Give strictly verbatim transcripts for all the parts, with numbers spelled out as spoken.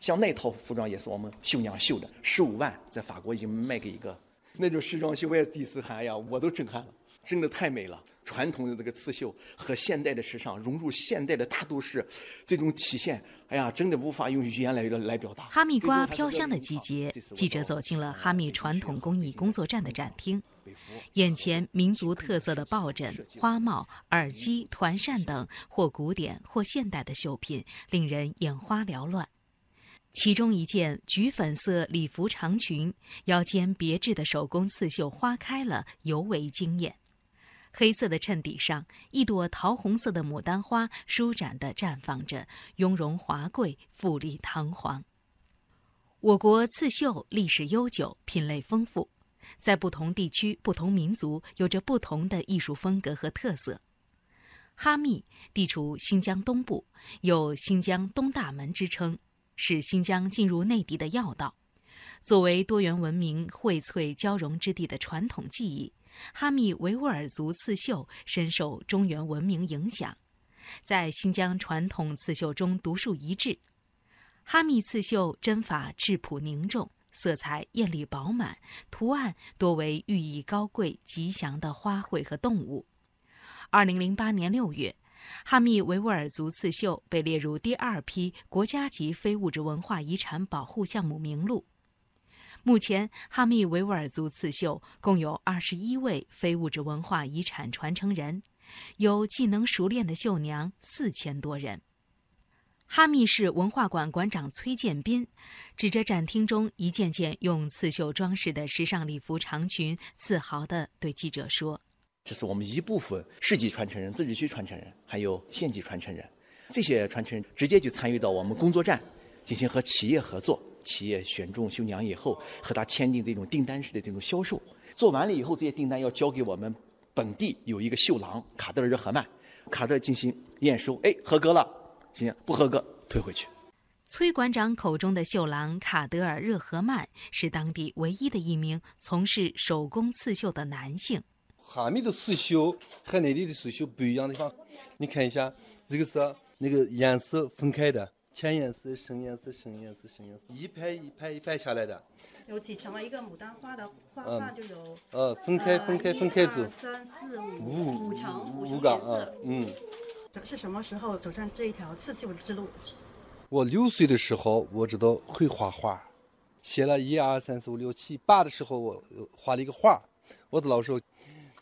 像那套服装也是我们绣娘绣的，十五万在法国已经卖给一个，那种时装秀我也第一次看呀，我都震撼了，真的太美了。传统的这个刺绣和现代的时尚融入现代的大都市，这种体现，哎呀，真的无法用语言来来表达。哈密瓜飘香的季节，记者走进了哈密传统工艺工作站的展厅，眼前民族特色的抱枕、花帽、耳机、团扇等或古典或现代的绣品，令人眼花缭乱。其中一件橘粉色礼服长裙，腰间别致的手工刺绣花开了，尤为惊艳。黑色的衬底上，一朵桃红色的牡丹花舒展地绽放着，雍容华贵，富丽堂皇。我国刺绣历史悠久，品类丰富，在不同地区、不同民族有着不同的艺术风格和特色。哈密地处新疆东部，有新疆东大门之称，是新疆进入内地的要道。作为多元文明荟萃交融之地的传统技艺，哈密维吾尔族刺绣深受中原文明影响，在新疆传统刺绣中独树一帜。哈密刺绣针法质朴凝重，色彩艳丽饱满，图案多为寓意高贵、吉祥的花卉和动物。二零零八年六月，哈密维吾尔族刺绣被列入第二批国家级非物质文化遗产保护项目名录。目前，哈密维吾尔族刺绣共有二十一位非物质文化遗产传承人，有技能熟练的绣娘四千多人。哈密市文化馆馆长崔建斌指着展厅中一件件用刺绣装饰的时尚礼服长裙，自豪地对记者说：“这是我们一部分市级传承人、自治区传承人，还有县级传承人，这些传承人直接就参与到我们工作站，进行和企业合作。”企业选中绣娘以后，和他签订这种订单式的这种销售，做完了以后，这些订单要交给我们本地有一个绣廊卡德尔热合曼，卡德尔进行验收，哎，合格了，行，不合格退回去。崔馆长口中的绣廊卡德尔热合曼是当地唯一的一名从事手工刺绣的男性。哈密的刺绣和内地的刺绣不一样的地方，你看一下，这个是那个颜色分开的。浅颜色、深颜色、深颜色、深颜色，一排一排一排下来的，有几层啊？一个牡丹花的花瓣就有，呃，分开分开分开走，三四五五层五个啊，嗯。是什么时候走上这一条刺绣之路？我六岁的时候，我知道会画画，写了一二三四五六七八的时候，我画了一个画。我的老师说，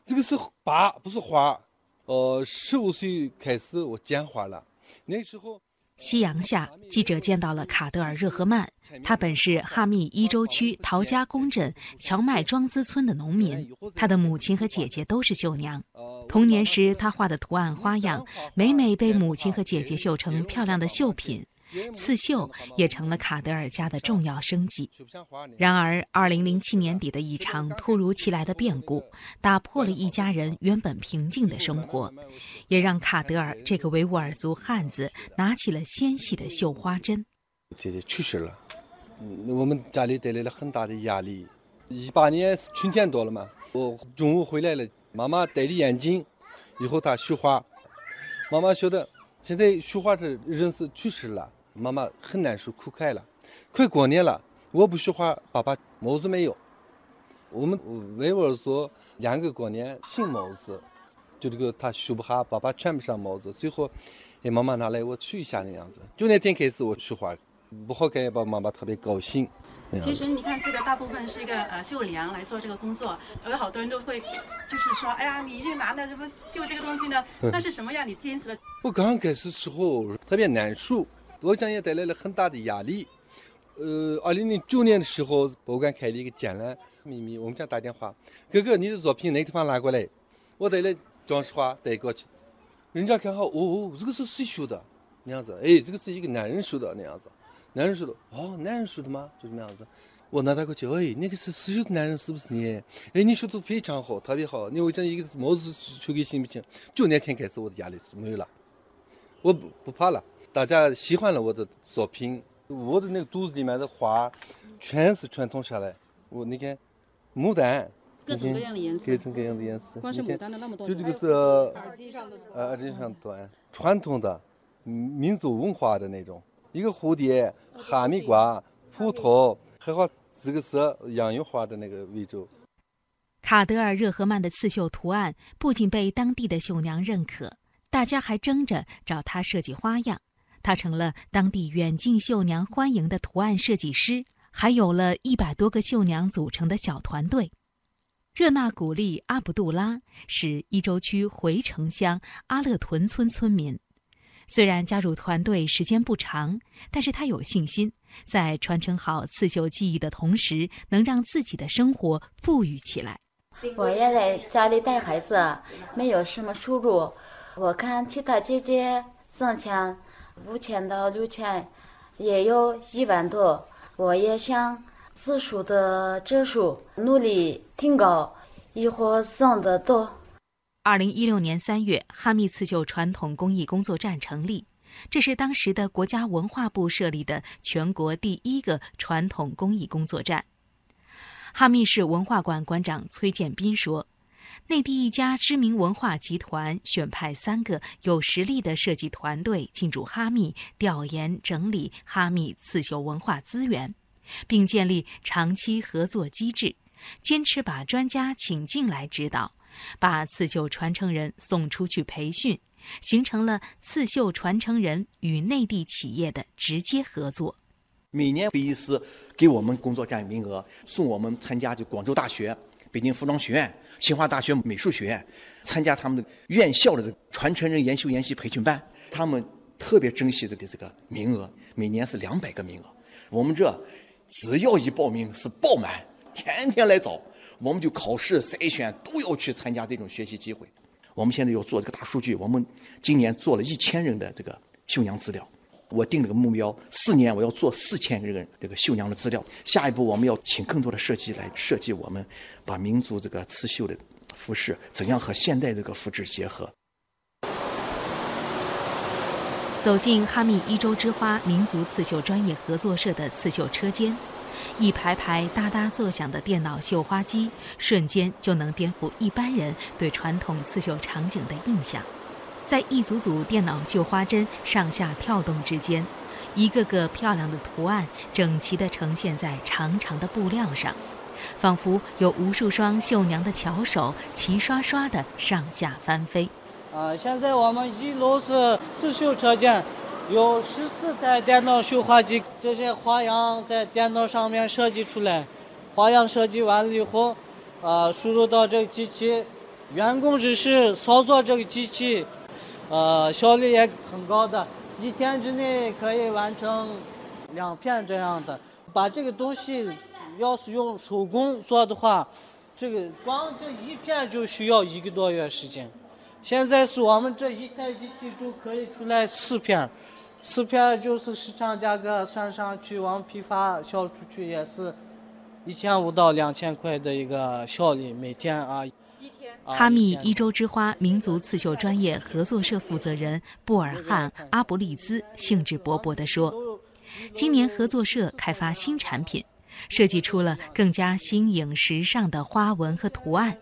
这个是八，不是花。呃，十五岁开始我剪花了，那时候。夕阳下，记者见到了卡德尔热合曼，他本是哈密伊州区陶家公镇乔麦庄兹村的农民，他的母亲和姐姐都是绣娘。童年时，他画的图案花样每每被母亲和姐姐绣成漂亮的绣品，刺绣也成了卡德尔家的重要生计。然而二零零七年底的一场突如其来的变故，打破了一家人原本平静的生活，也让卡德尔这个维吾尔族汉子拿起了纤细的绣花针。姐姐去世了，我们家里带来了很大的压力。一八年春天多了嘛，我中午回来了，妈妈戴着眼镜，以后她绣花，妈妈说的现在绣花的人是去世了，妈妈很难受，哭开了。快过年了，我不绣花，爸爸帽子没有。我们维吾尔族两个过年新帽子，就这个他绣不下，爸爸穿不上帽子。最后，哎，妈妈拿来我去一下那样子。就那天开始我绣花，不好看，爸爸妈妈特别高兴。其实你看，这个大部分是一个呃绣娘来做这个工作，有好多人都会，就是说，哎呀，你这男的怎么绣这个东西呢？那是什么样？你坚持了？我刚开始时候特别难受，我讲也带来了很大的压力。呃，二零零九年的时候，博物馆开了一个展览，咪咪我们家打电话，哥哥，你的作品哪个地方拿过来？我带了装饰花带过去，人家看好，哦哦，这个是谁绣的？那样子，哎，这个是一个男人绣的那样子。男人说的哦，男人说的吗？就这么样子，我拿他过去，哎，那个是刺绣的男人是不是你？哎，你说的非常好，特别好。你我讲一个帽子绣给行不行？就那天开始，我的压力没有了，我不不怕了。大家喜欢了我的作品，我的那个肚子里面的花，全是传统下来。我你看，牡丹，各种各样的颜色，各种各样的颜色。光是牡丹的那么多，就这个是耳机上的，耳机上的，传统的民族文化的那种。一个蝴蝶、哈密瓜、葡萄，还有这个是洋油花的那个味道。卡德尔热合曼的刺绣图案不仅被当地的绣娘认可，大家还争着找他设计花样，他成了当地远近绣娘欢迎的图案设计师，还有了一百多个绣娘组成的小团队。热纳古丽阿卜杜拉是伊州区回城乡阿勒屯村村民，虽然加入团队时间不长，但是他有信心，在传承好刺绣技艺的同时，能让自己的生活富裕起来。我也在家里带孩子，没有什么收入。我看其他姐姐挣钱五千到六千，也有一万多。我也想自数的这数努力挺高，一会挣得多。二零一六年三月，哈密刺绣传统工艺工作站成立，这是当时的国家文化部设立的全国第一个传统工艺工作站。哈密市文化馆馆长崔建斌说，内地一家知名文化集团选派三个有实力的设计团队进驻哈密，调研整理哈密刺绣文化资源，并建立长期合作机制，坚持把专家请进来指导，把刺绣传承人送出去培训，形成了刺绣传承人与内地企业的直接合作。每年贝伊斯给我们工作站名额，送我们参加就广州大学、北京服装学院、清华大学美术学院，参加他们的院校的传承人研修研习培训班。他们特别珍惜的这个名额，每年是两百个名额。我们这只要一报名是爆满，天天来找，我们就考试筛选都要去参加这种学习机会。我们现在要做这个大数据，我们今年做了一千人的这个绣娘资料。我定了个目标，四年我要做四千个人这个绣娘的资料。下一步我们要请更多的设计来设计我们把民族这个刺绣的服饰怎样和现代这个服饰结合。走进哈密伊州之花民族刺绣专业合作社的刺绣车间，一排排哒哒作响的电脑绣花机，瞬间就能颠覆一般人对传统刺绣场景的印象。在一组组电脑绣花针上下跳动之间，一个个漂亮的图案整齐地呈现在长长的布料上，仿佛有无数双绣娘的巧手齐刷刷地上下翻飞。啊，现在我们一楼是刺绣车间，有十四台电脑绣花机，这些花样在电脑上面设计出来，花样设计完了以后，啊，输入到这个机器，员工只是操作这个机器。呃，效率也很高的，一天之内可以完成两片这样的。把这个东西要是用手工做的话，这个光这一片就需要一个多月时间。现在是我们这一台机器就可以出来四片，四片就是市场价格算上去，我们批发销出去也是一千五到两千块的一个效率，每天啊。哈密伊州之花民族刺绣专业合作社负责人布尔汉·阿布利兹兴致勃勃地说，今年合作社开发新产品，设计出了更加新颖时尚的花纹和图案，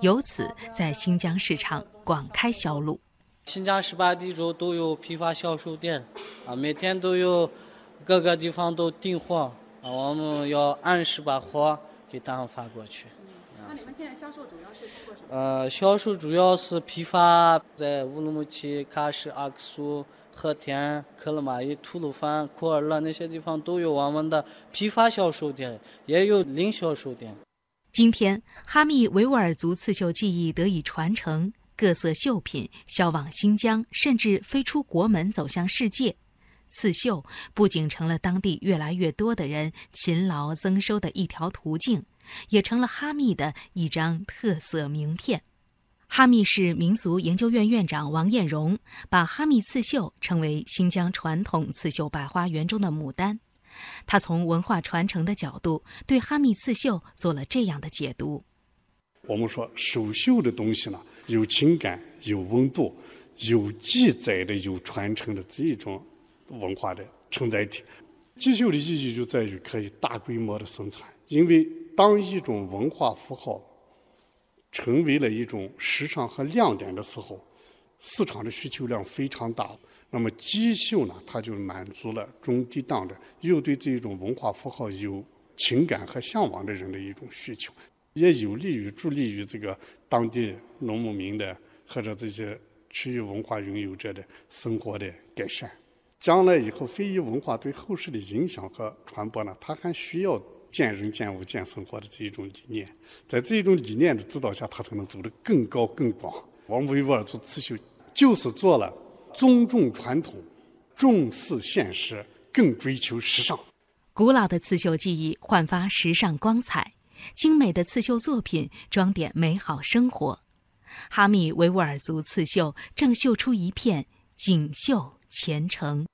由此在新疆市场广开销路。新疆十八地州都有批发销售店，啊，每天都有各个地方都订货，啊，我们要按时把货给他们发过去。那你们现在销售主要是通过什么？呃，销售主要是批发，在乌鲁木齐、喀什、阿克苏、和田、克勒玛依、吐鲁番、库尔勒那些地方都有我们的批发销售店，也有零销售店。今天，哈密维吾尔族刺绣技艺得以传承，各色绣品销往新疆，甚至飞出国门走向世界。刺绣不仅成了当地越来越多的人勤劳增收的一条途径，也成了哈密的一张特色名片。哈密市民俗研究院院长王艳荣把哈密刺绣称为新疆传统刺绣百花园中的牡丹。他从文化传承的角度对哈密刺绣做了这样的解读。我们说手绣的东西呢，有情感，有温度，有记载的，有传承的这一种文化的承载体。刺绣的意义就在于可以大规模的生产，因为当一种文化符号成为了一种时尚和亮点的时候，市场的需求量非常大，那么机绣呢，它就满足了中低档的又对这种文化符号有情感和向往的人的一种需求，也有利于助力于这个当地农牧民的或者这些区域文化拥有者的生活的改善。将来以后非遗文化对后世的影响和传播呢，它还需要见人见物见生活的这一种理念，在这一种理念的指导下，它才能走得更高更广。王维沃尔做刺绣就是做了尊重传统，重视现实，更追求时尚。古老的刺绣技艺焕发时尚光彩，精美的刺绣作品装点美好生活。哈密维吾尔族刺绣正绣出一片锦绣前程。